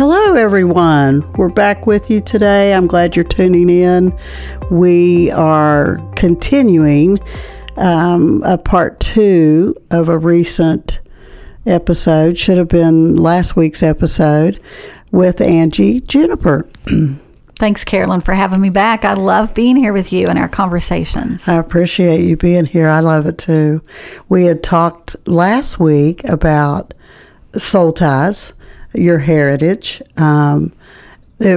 Hello, everyone. We're back with you today. I'm glad you're tuning in. We are continuing a part two of a recent episode, should have been last week's episode, with Angie Juniper. Thanks, Carolyn, for having me back. I love being here with you and our conversations. I appreciate you being here. I love it, too. We had talked last week about soul ties, your heritage. It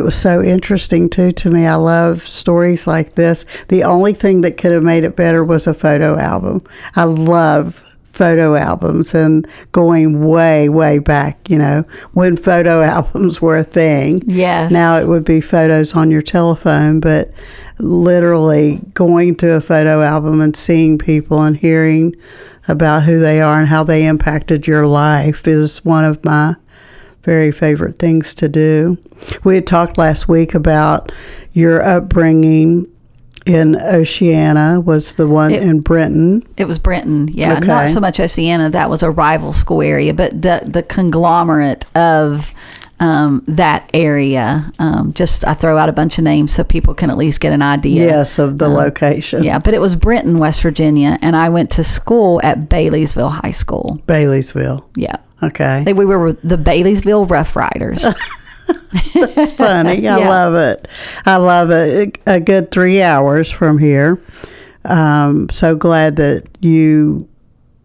was so interesting, too, to me. I love stories like this. The only thing that could have made it better was a photo album. I love photo albums and going way, way back, you know, when photo albums were a thing. Yes. Now it would be photos on your telephone, but literally going through a photo album and seeing people and hearing about who they are and how they impacted your life is one of my very favorite things to do. We had talked last week about your upbringing in Oceana, was the one in Brenton. It was Brenton, yeah. Okay. Not so much Oceana. That was a rival school area, but the conglomerate of that area. Just I throw out a bunch of names so people can at least get an idea. Yes, of the location. Yeah, but it was Brenton, West Virginia, and I went to school at Baileysville High School. Baileysville. Yeah. Okay. We were the Baileysville Rough Riders. That's funny. I love it. I love it. A good 3 hours from here. So glad that you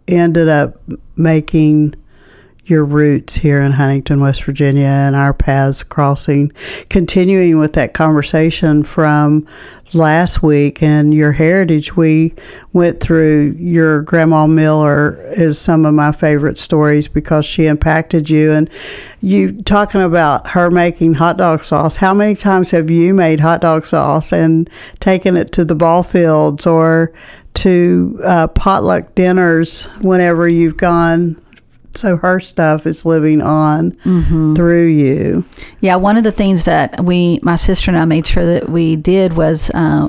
ended up making your roots here in Huntington, West Virginia, and our paths crossing. Continuing with that conversation from last week and your heritage, we went through your Grandma Miller is some of my favorite stories because she impacted you. And you talking about her making hot dog sauce, how many times have you made hot dog sauce and taken it to the ball fields or to potluck dinners whenever you've gone? So her stuff is living on through you. Yeah, one of the things that my sister and I made sure that we did was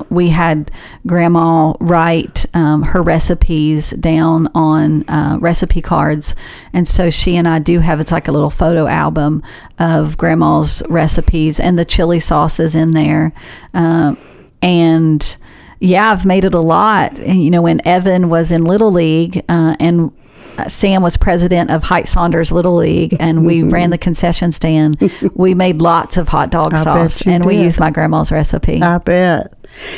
we had Grandma write her recipes down on recipe cards. And so she and I do have, it's like a little photo album of Grandma's recipes and the chili sauces in there. And yeah, I've made it a lot. And, you know, when Evan was in Little League and Sam was president of Heights Saunders Little League, and we ran the concession stand. We made lots of hot dog sauce, and we used my grandma's recipe. I bet.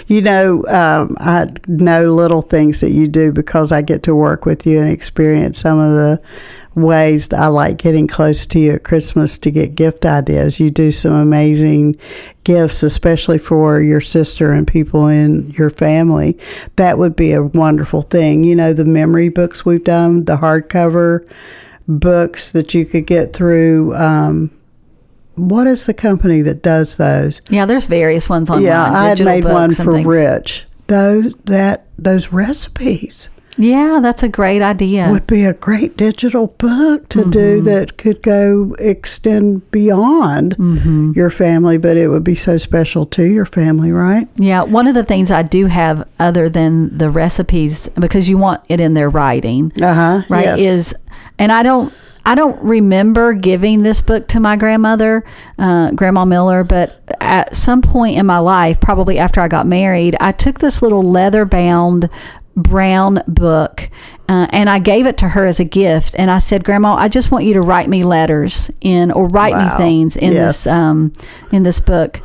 You know, I know little things that you do because I get to work with you and experience some of the ways that I like getting close to you at Christmas to get gift ideas. You do some amazing gifts, especially for your sister and people in your family. That would be a wonderful thing. You know, the memory books we've done, the hardcover books that you could get through. What is the company that does those? Yeah, there's various ones online. Yeah, I had made one for Rich. Those recipes. Yeah, that's a great idea. Would be a great digital book to do that could go extend beyond your family, but it would be so special to your family, right? Yeah, one of the things I do have other than the recipes, because you want it in their writing, right, yes. is, and I don't remember giving this book to my grandmother, Grandma Miller, but at some point in my life, probably after I got married, I took this little leather-bound brown book and I gave it to her as a gift. And I said, Grandma, I just want you to write me letters me things in this in this book.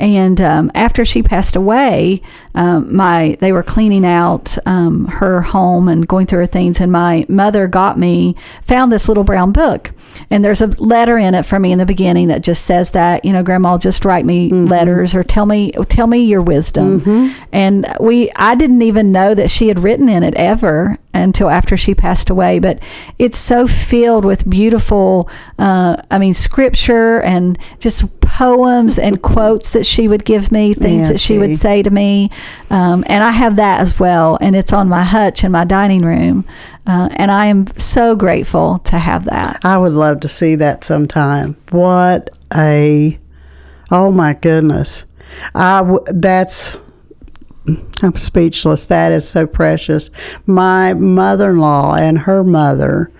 And after she passed away, they were cleaning out her home and going through her things, and my mother found this little brown book, and there's a letter in it for me in the beginning that just says that, you know, Grandma, just write me letters or tell me your wisdom. And I didn't even know that she had written in it ever until after she passed away, but it's so filled with beautiful, scripture and just poems and quotes that she would give me, things that she would say to me. And I have that as well, and it's on my hutch in my dining room. And I am so grateful to have that. I would love to see that sometime. Oh my goodness. I'm speechless. That is so precious. My mother-in-law and her mother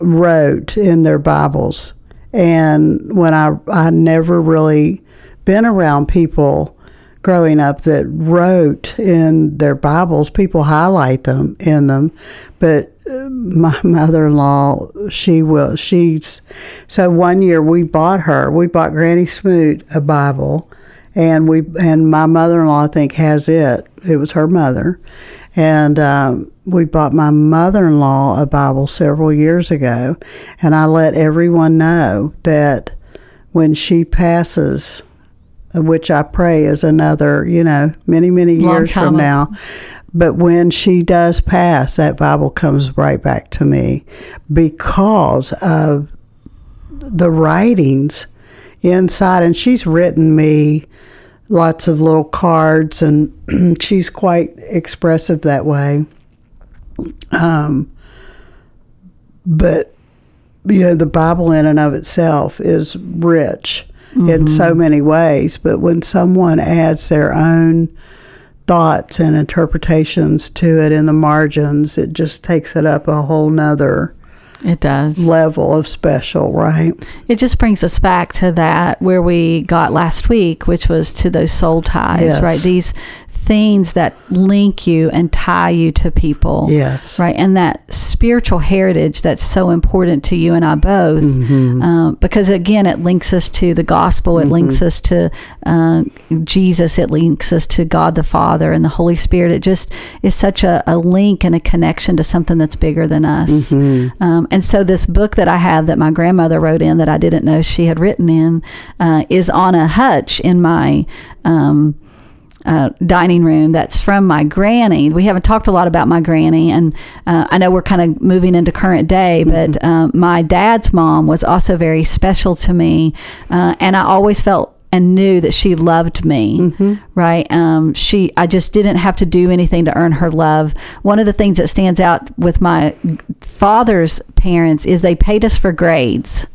wrote in their Bibles, And when I never really been around people growing up that wrote in their Bibles, people highlight them in them, but my mother-in-law, so one year we bought Granny Smoot a Bible, and my mother-in-law, I think, has it. It was her mother. And we bought my mother-in-law a Bible several years ago, and I let everyone know that when she passes, which I pray is another, many, many years from now. But when she does pass, that Bible comes right back to me because of the writings inside. And she's written me lots of little cards, and she's quite expressive that way. But, the Bible in and of itself is rich. Mm-hmm. In so many ways, but when someone adds their own thoughts and interpretations to it in the margins, it just takes it up a whole nother level of special, right? It just brings us back to that where we got last week, which was to those soul ties, yes. Right? These things that link you and tie you to people, yes, right? And that spiritual heritage that's so important to you and I both, mm-hmm. Because again, it links us to the gospel, it mm-hmm. links us to Jesus, it links us to God the Father and the Holy Spirit. It just is such a link and a connection to something that's bigger than us. Mm-hmm. And so this book that I have that my grandmother wrote in that I didn't know she had written in is on a hutch in my dining room that's from my granny. We haven't talked a lot about my granny, and I know we're kind of moving into current day, but mm-hmm. My dad's mom was also very special to me, and I always felt and knew that she loved me, mm-hmm. right? I just didn't have to do anything to earn her love. One of the things that stands out with my father's parents is they paid us for grades.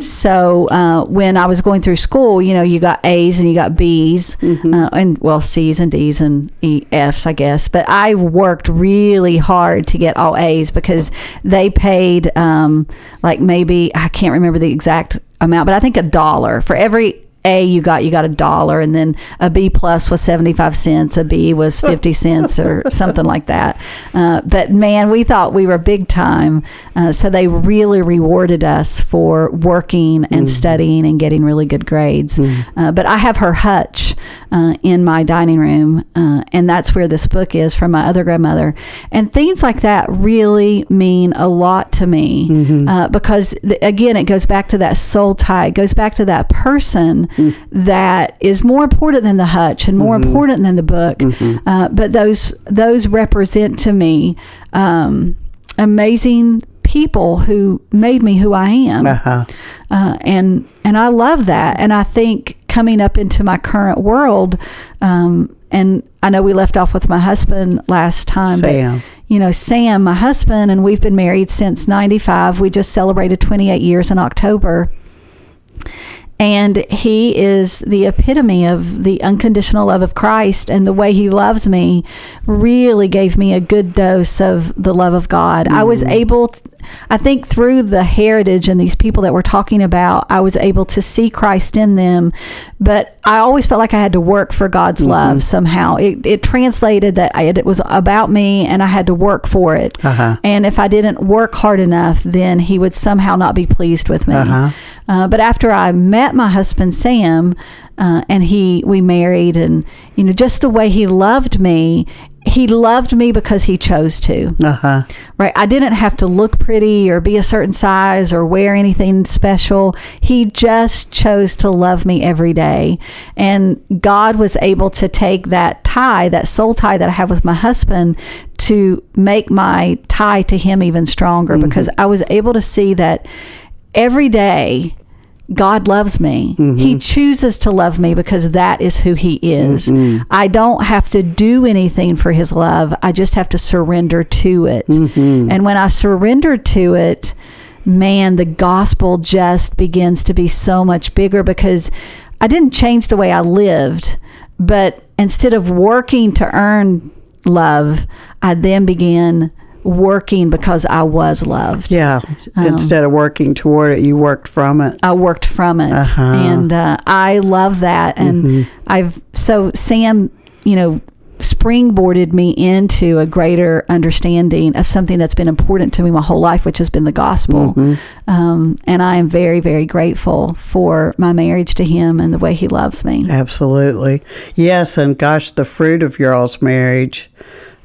So when I was going through school, you got A's and you got B's, mm-hmm. And well, C's and D's and F's, I guess. But I worked really hard to get all A's because they paid like maybe, I can't remember the exact amount, but I think $1 for every A you got $1, and then a B plus was 75 cents, a B was 50 cents, or something like that. But man, we thought we were big time, so they really rewarded us for working and mm-hmm. studying and getting really good grades. Mm-hmm. But I have her hutch in my dining room, and that's where this book is from my other grandmother, and things like that really mean a lot to me, mm-hmm. Because again, it goes back to that soul tie. It goes back to that person. Mm-hmm. That is more important than the hutch and more mm-hmm. important than the book. Mm-hmm. But those represent to me amazing people who made me who I am. Uh-huh. And I love that. And I think coming up into my current world, and I know we left off with my husband last time. Sam. But, Sam, my husband, and we've been married since 95. We just celebrated 28 years in October. And he is the epitome of the unconditional love of Christ, and the way he loves me really gave me a good dose of the love of God. Mm-hmm. I was able to, I think through the heritage and these people that we're talking about, I was able to see Christ in them, but I always felt like I had to work for God's mm-hmm. love somehow. It translated that it was about me and I had to work for it. Uh-huh. And if I didn't work hard enough, then he would somehow not be pleased with me. Uh-huh. But after I met my husband, Sam, and we married, and just the way he loved me. He loved me because he chose to. Uh-huh. Right? I didn't have to look pretty or be a certain size or wear anything special. He just chose to love me every day. And God was able to take that tie, that soul tie that I have with my husband, to make my tie to him even stronger, mm-hmm. because I was able to see that every day God loves me. Mm-hmm. He chooses to love me because that is who he is. Mm-hmm. I don't have to do anything for his love. I just have to surrender to it. Mm-hmm. And when I surrender to it, man, the gospel just begins to be so much bigger, because I didn't change the way I lived, but instead of working to earn love, I then began working because I was loved. Yeah. Instead of working toward it, you worked from it. I worked from it. Uh-huh. And I love that. And so Sam, you know, springboarded me into a greater understanding of something that's been important to me my whole life, which has been the gospel. And I am very, very grateful for my marriage to him and the way he loves me. Absolutely. Yes, and gosh, the fruit of your all's marriage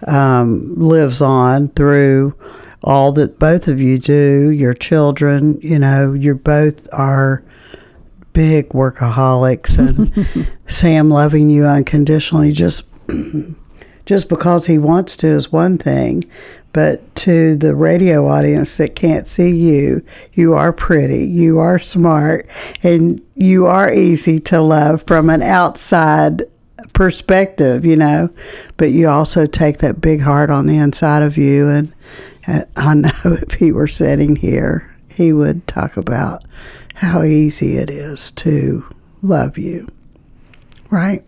lives on through all that both of you do, your children. You know, you both are big workaholics, and Sam loving you unconditionally just because he wants to is one thing, but to the radio audience that can't see you, you are pretty, you are smart, and you are easy to love from an outside perspective, you know, but you also take that big heart on the inside of you, and I know if he were sitting here, he would talk about how easy it is to love you, right?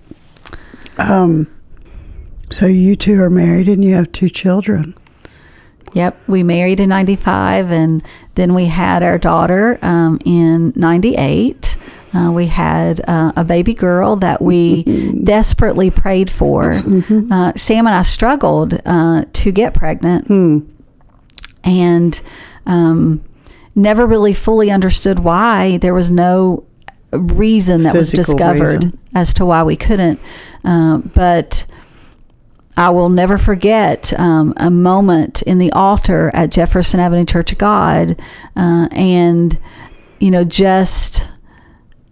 So you two are married and you have two children. Yep. We married in 95, and then we had our daughter in 98. We had a baby girl that we desperately prayed for. Sam and I struggled to get pregnant and never really fully understood why. There was no reason that was discovered as to why we couldn't. But I will never forget a moment in the altar at Jefferson Avenue Church of God, and, you know, just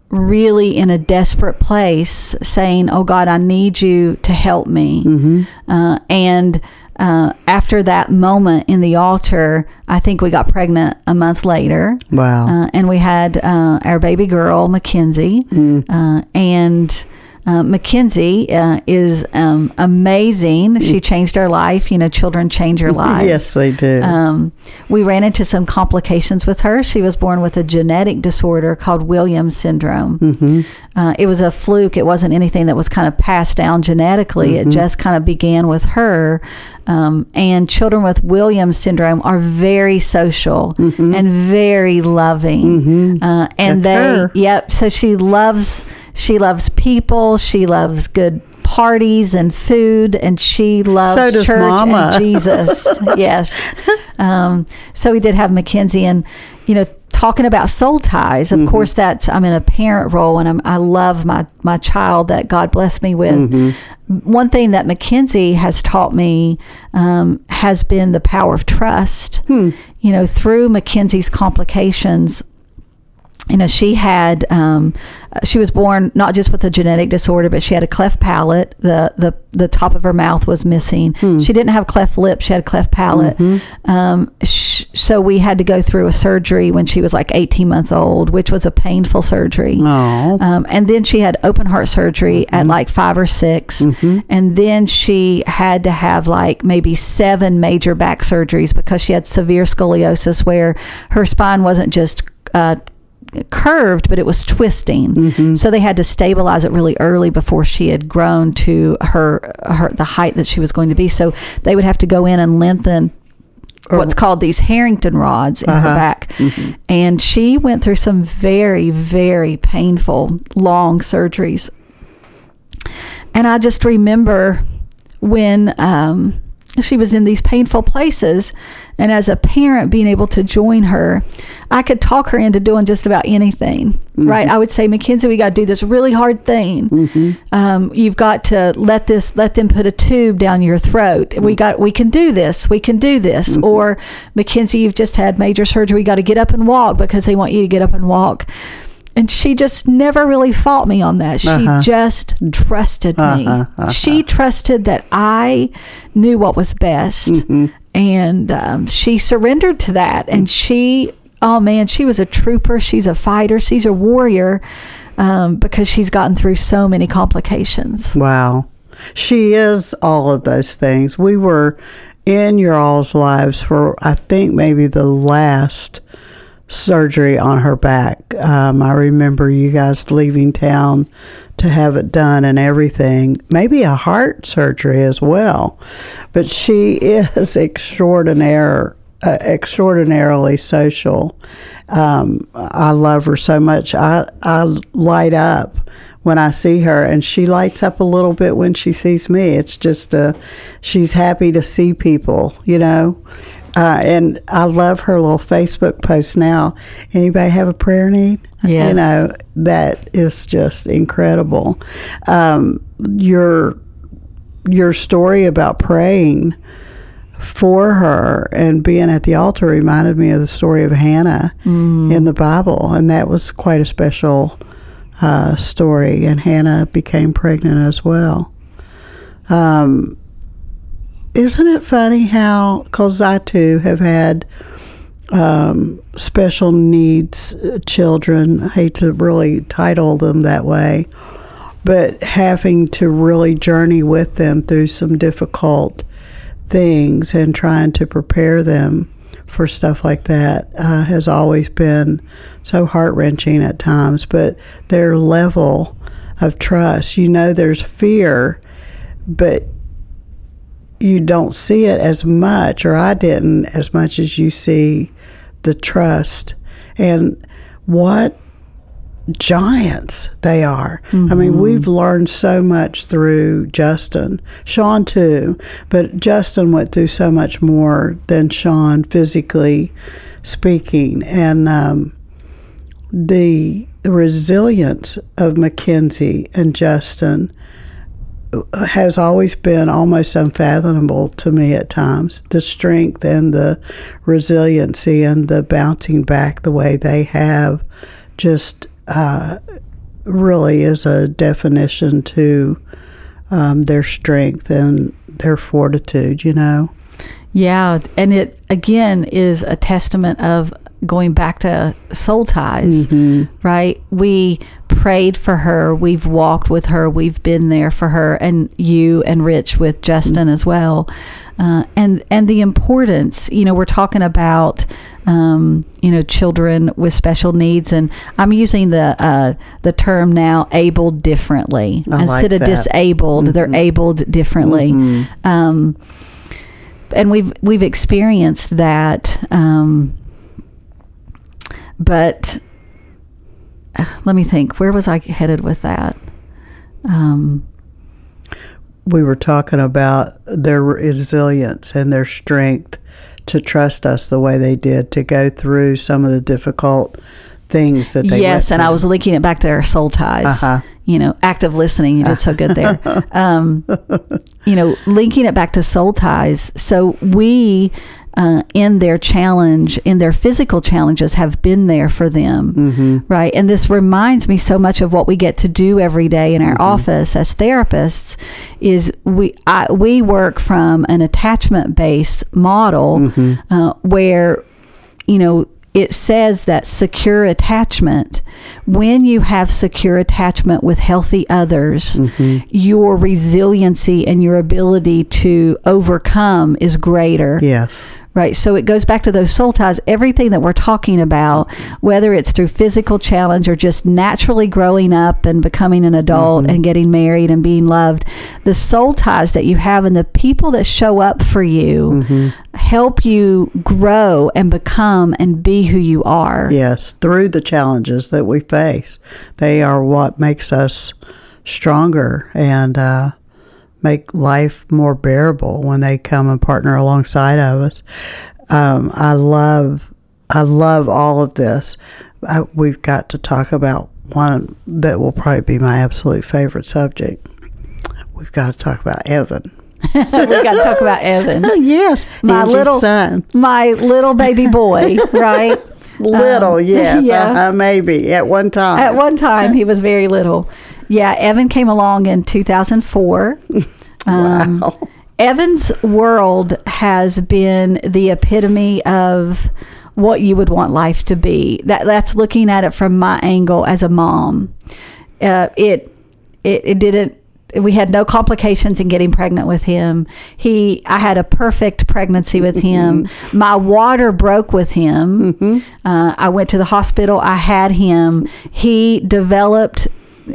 really in a desperate place saying, "Oh God, I need you to help me." After that moment in the altar, I think we got pregnant a month later. Wow. And we had our baby girl, Mackenzie. Mackenzie is amazing. She changed our life. You know, children change your lives. Yes, they do. We ran into some complications with her. She was born with a genetic disorder called Williams Syndrome. It was a fluke. It wasn't anything that was kind of passed down genetically. It just kind of began with her. And children with Williams syndrome are very social and very loving. And that's they, her. Yep. So she loves people. She loves good parties and food, and she loves church Mama. And Jesus. Yes. So we did have Mackenzie, and, you know, talking about soul ties, of course, that's, I'm in a parent role, and I love my child that God blessed me with. One thing that Mackenzie has taught me has been the power of trust. You know, through Mackenzie's complications, you know, she had, she was born not just with a genetic disorder, but she had a cleft palate. The top of her mouth was missing. She didn't have cleft lip. She had a cleft palate. So we had to go through a surgery when she was like 18 months old, which was a painful surgery. And then she had open heart surgery at like 5 or 6. And then she had to have like maybe 7 major back surgeries because she had severe scoliosis where her spine wasn't just curved, but it was twisting. So they had to stabilize it really early before she had grown to the height that she was going to be. So they would have to go in and lengthen what's called these Harrington rods in her back. And she went through some very, very painful, long surgeries. And I just remember when she was in these painful places, and as a parent being able to join her, I could talk her into doing just about anything, right? I would say, Mackenzie, we got to do this really hard thing. You've got to let them put a tube down your throat. We can do this. Or, Mackenzie, you've just had major surgery. We got to get up and walk because they want you to get up and walk. And she just never really fought me on that. She just trusted me. She trusted that I knew what was best. And she surrendered to that. And she, oh man, she was a trooper. She's a fighter. She's a warrior because she's gotten through so many complications. Wow. She is all of those things. We were in your all's lives for, I think, maybe the last surgery on her back. I remember you guys leaving town to have it done and everything, maybe a heart surgery as well. But she is extraordinarily social. I love her so much. I light up when I see her, and she lights up a little bit when she sees me. It's just she's happy to see people, you know. And I love her little Facebook post now. Anybody have a prayer need? Yes. You know, that is just incredible. Your story about praying for her and being at the altar reminded me of the story of Hannah in the Bible, and that was quite a special story, and Hannah became pregnant as well. Isn't it funny how, because I too have had special needs children, I hate to really title them that way, but having to really journey with them through some difficult things and trying to prepare them for stuff like that has always been so heart-wrenching at times. But their level of trust, you know, there's fear, but you don't see it as much, or I didn't, as much as you see the trust and what giants they are. Mm-hmm. I mean, we've learned so much through Justin. Sean too, but Justin went through so much more than Sean, physically speaking. And the resilience of Mackenzie and Justin has always been almost unfathomable to me at times, the strength and the resiliency and the bouncing back the way they have just really is a definition to their strength and their fortitude, you know? Yeah, and it, again, is a testament of going back to soul ties, mm-hmm. right? We prayed for her. We've walked with her. We've been there for her, and you and Rich with Justin mm-hmm. as well. And the importance, you know, we're talking about, you know, children with special needs, and I'm using the term now, abled differently. Instead of disabled, mm-hmm. they're abled differently. Mm-hmm. And we've experienced that, but let me think. Where was I headed with that? We were talking about their resilience and their strength to trust us the way they did, to go through some of the difficult things that they Yes, and I was linking it back to our soul ties. Uh-huh. You know, active listening, you did so good there. You know, linking it back to soul ties. So we, in their challenge, in their physical challenges, have been there for them, mm-hmm. right? And this reminds me so much of what we get to do every day in our mm-hmm. office as therapists, is we work from an attachment-based model mm-hmm. Where, you know, it says that secure attachment, when you have secure attachment with healthy others, mm-hmm. your resiliency and your ability to overcome is greater. Yes. Right. So it goes back to those soul ties, everything that we're talking about, whether it's through physical challenge or just naturally growing up and becoming an adult mm-hmm. and getting married and being loved. The soul ties that you have and the people that show up for you mm-hmm. help you grow and become and be who you are. Yes. Through the challenges that we face, they are what makes us stronger and make life more bearable when they come and partner alongside of us. I love all of this. We've got to talk about one that will probably be my absolute favorite subject. We've got to talk about Evan. We've got to talk about Evan. Yes, my Angie's little son, my little baby boy, right? Little, yes, yeah. Maybe at one time. At one time, he was very little. Yeah, Evan came along in 2004. Wow. Evan's world has been the epitome of what you would want life to be. That's looking at it from my angle as a mom. It didn't we had no complications in getting pregnant with him. I had a perfect pregnancy with him. Mm-hmm. My water broke with him. Mm-hmm. I went to the hospital. I had him. He developed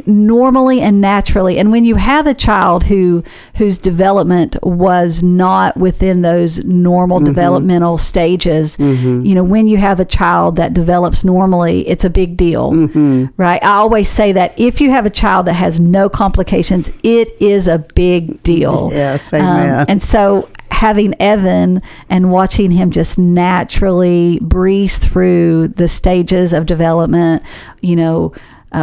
normally and naturally. And when you have a child whose development was not within those normal mm-hmm. developmental stages, mm-hmm. you know, when you have a child that develops normally, it's a big deal, mm-hmm. right? I always say that if you have a child that has no complications, it is a big deal. Yes, amen. And so having Evan and watching him just naturally breeze through the stages of development, you know,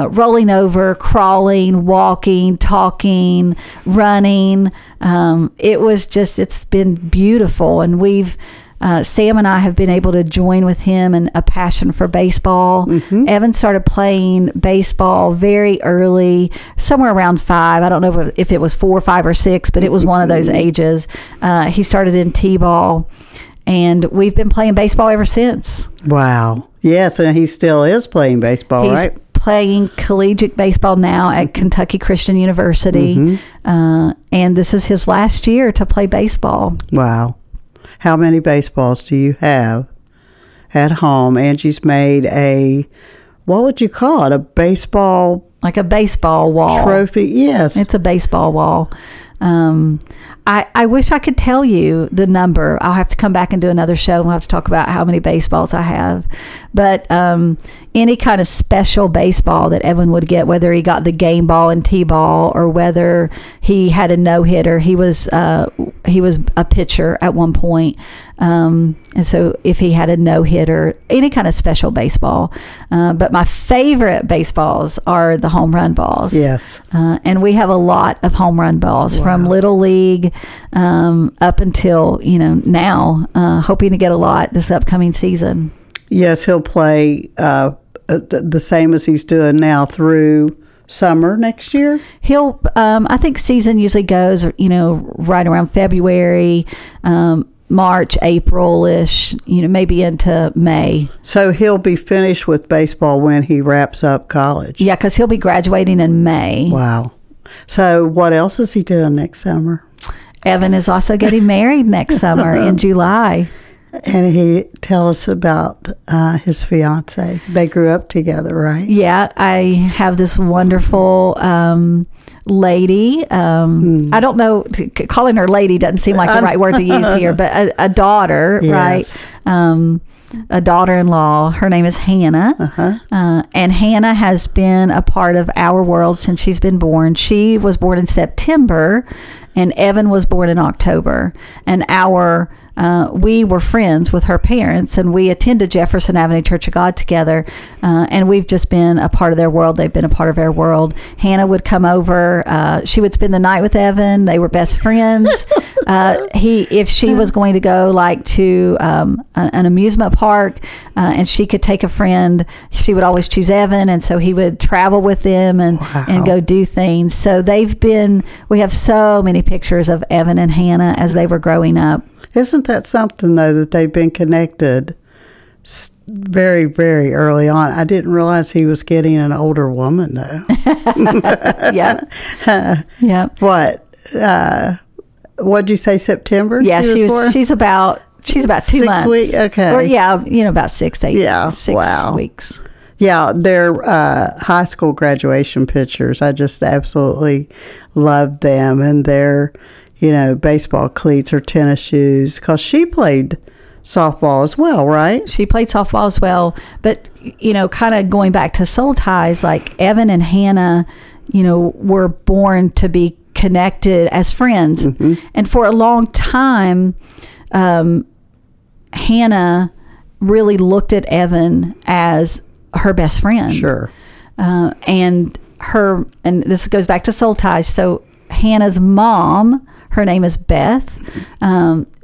rolling over, crawling, walking, talking, running. It's been beautiful. And Sam and I have been able to join with him in a passion for baseball. Mm-hmm. Evan started playing baseball very early, somewhere around 5. I don't know if it was 4, 5, or 6, but it was one of those ages. He started in T-ball. And we've been playing baseball ever since. Wow. Yes, and he still is playing baseball, right? Playing collegiate baseball now at Kentucky Christian University, mm-hmm. And this is his last year to play baseball. Wow. How many baseballs do you have at home? Angie's made what would you call it, like a baseball wall. Trophy, yes. It's a baseball wall. I wish I could tell you the number. I'll have to come back and do another show, and we'll have to talk about how many baseballs I have. But any kind of special baseball that Evan would get, whether he got the game ball and T-ball, or whether he had a no-hitter, he was a pitcher at one point. And so if he had a no-hitter, any kind of special baseball. But my favorite baseballs are the home run balls. Yes. And we have a lot of home run balls. Wow. From Little League up until, you know, now, hoping to get a lot this upcoming season. Yes, he'll play the same as he's doing now through summer next year. He'll I think season usually goes, you know, right around February, March, April-ish, you know, maybe into May. So he'll be finished with baseball when he wraps up college. Yeah, because he'll be graduating in May. Wow. So what else is he doing next summer? Evan is also getting married next summer in July. And he tell us about his fiance. They grew up together, right? Yeah, I have this wonderful lady. I don't know, calling her lady doesn't seem like the right word to use here, but a daughter, yes. Right? A daughter-in-law. Her name is Hannah. Uh-huh. And Hannah has been a part of our world since she's been born. She was born in September, and Evan was born in October. And we were friends with her parents, and we attended Jefferson Avenue Church of God together, and we've just been a part of their world. They've been a part of our world. Hannah would come over. She would spend the night with Evan. They were best friends. If she was going to go like to an amusement park, and she could take a friend, she would always choose Evan, and so he would travel with them and go do things. So we have so many pictures of Evan and Hannah as they were growing up. Isn't that something, though, that they've been connected very, very early on? I didn't realize he was getting an older woman, though. Yeah. Yeah. What'd you say, September? Yeah, she's about 2 months. 6 weeks, okay. Or, yeah, you know, about 6 to 8 weeks. Yeah, their high school graduation pictures, I just absolutely love them, and their, you know, baseball cleats or tennis shoes, because she played softball as well, right? She played softball as well. But, you know, kind of going back to soul ties, like Evan and Hannah, you know, were born to be connected as friends. Mm-hmm. And for a long time, Hannah really looked at Evan as her best friend. Sure. And this goes back to soul ties. So Hannah's mom, her name is Beth.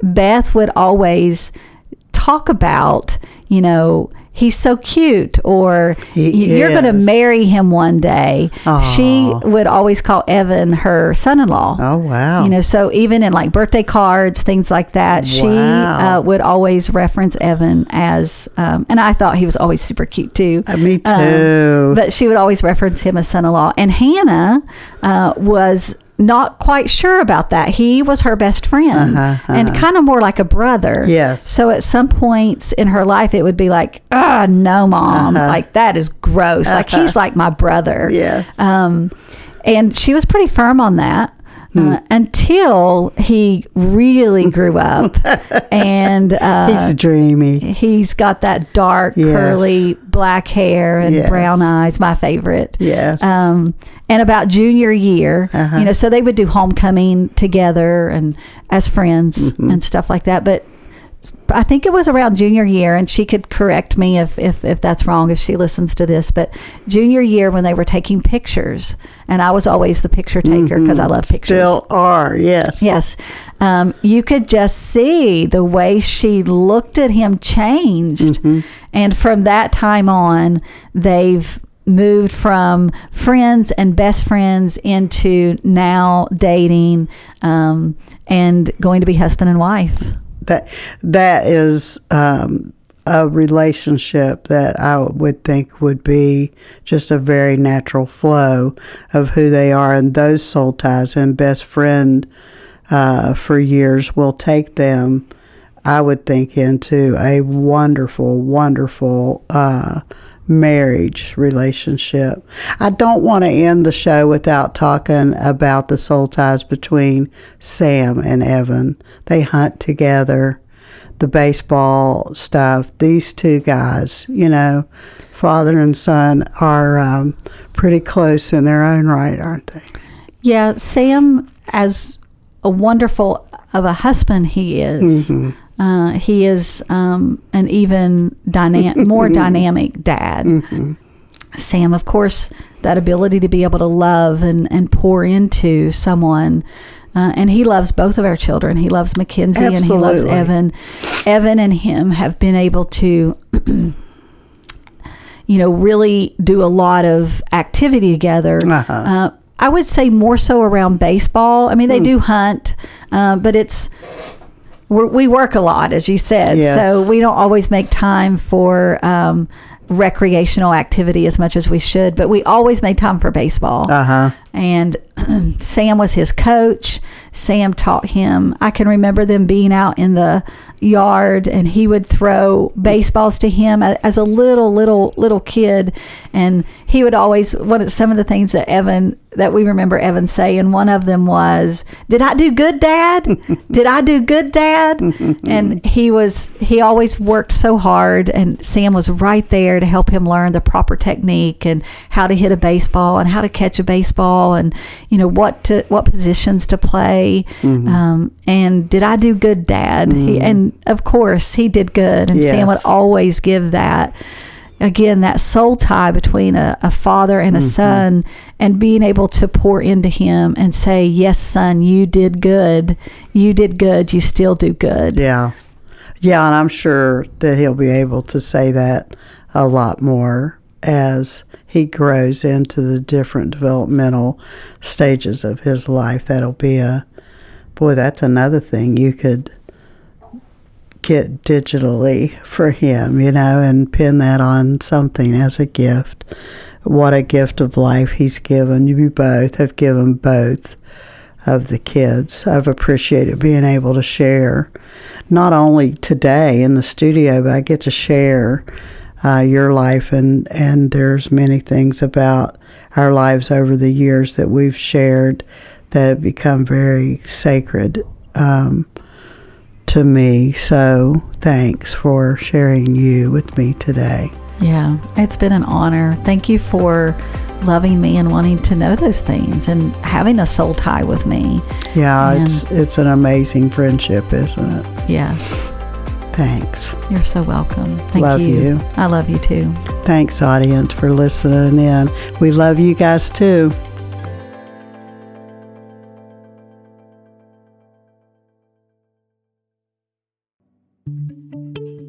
Beth would always talk about, you know, he's so cute, or you're going to marry him one day. Aww. She would always call Evan her son-in-law. Oh, wow. You know, so even in like birthday cards, things like that, she would always reference Evan as, and I thought he was always super cute too. Me too. But she would always reference him as son-in-law. And Hannah was not quite sure about that. He was her best friend and kind of more like a brother. Yes. So at some points in her life, it would be like, ah, oh, no, Mom, like that is gross. Like he's like my brother. Yes. And she was pretty firm on that until he really grew up. And he's dreamy. He's got that dark, curly black hair and brown eyes, my favorite. Yes. And about junior year, you know, so they would do homecoming together and as friends and stuff like that. But I think it was around junior year, and she could correct me if that's wrong, if she listens to this. But junior year when they were taking pictures, and I was always the picture taker because I love pictures. Still are, yes. Yes. You could just see the way she looked at him changed. And from that time on, they've moved from friends and best friends into now dating and going to be husband and wife. That is a relationship that I would think would be just a very natural flow of who they are, and those soul ties and best friend for years will take them, I would think, into a wonderful, wonderful marriage relationship. I don't want to end the show without talking about the soul ties between Sam and Evan. They hunt together, the baseball stuff. These two guys, you know, father and son, are pretty close in their own right, aren't they? Yeah, Sam, as a wonderful of a husband he is, he is an even more dynamic dad. Sam, of course, that ability to be able to love and pour into someone. And he loves both of our children. He loves Mackenzie and he loves Evan. Evan and him have been able to, you know, really do a lot of activity together. I would say more so around baseball. I mean, they do hunt, but it's... We work a lot, as you said, so we don't always make time for recreational activity as much as we should, but we always made time for baseball. And Sam was his coach. Sam taught him. I can remember them being out in the yard, and he would throw baseballs to him as a little kid, and he would always, some of the things that we remember Evan saying, one of them was, "Did I do good, Dad? Did I do good, Dad?" And he always worked so hard, and Sam was right there to help him learn the proper technique and how to hit a baseball and how to catch a baseball and, you know, what positions to play. And "Did I do good, Dad?" And of course he did good, and Sam would always give that. Again, that soul tie between a father and a son, and being able to pour into him and say, "Yes, son, you did good. You did good. You still do good." Yeah. Yeah, and I'm sure that he'll be able to say that a lot more as he grows into the different developmental stages of his life. That'll be that's another thing you could get digitally for him, you know, and pin that on something as a gift. What a gift of life he's given. You both have given both of the kids. I've appreciated being able to share, not only today in the studio, but I get to share your life, and there's many things about our lives over the years that we've shared that have become very sacred to me. So thanks for sharing you with me today. Yeah, it's been an honor. Thank you for loving me and wanting to know those things and having a soul tie with me. Yeah, and it's an amazing friendship, isn't it? Yeah. Thanks. You're so welcome. Thank you. Love you. I love you too. Thanks, audience, for listening in. We love you guys too.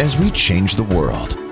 as we change the world.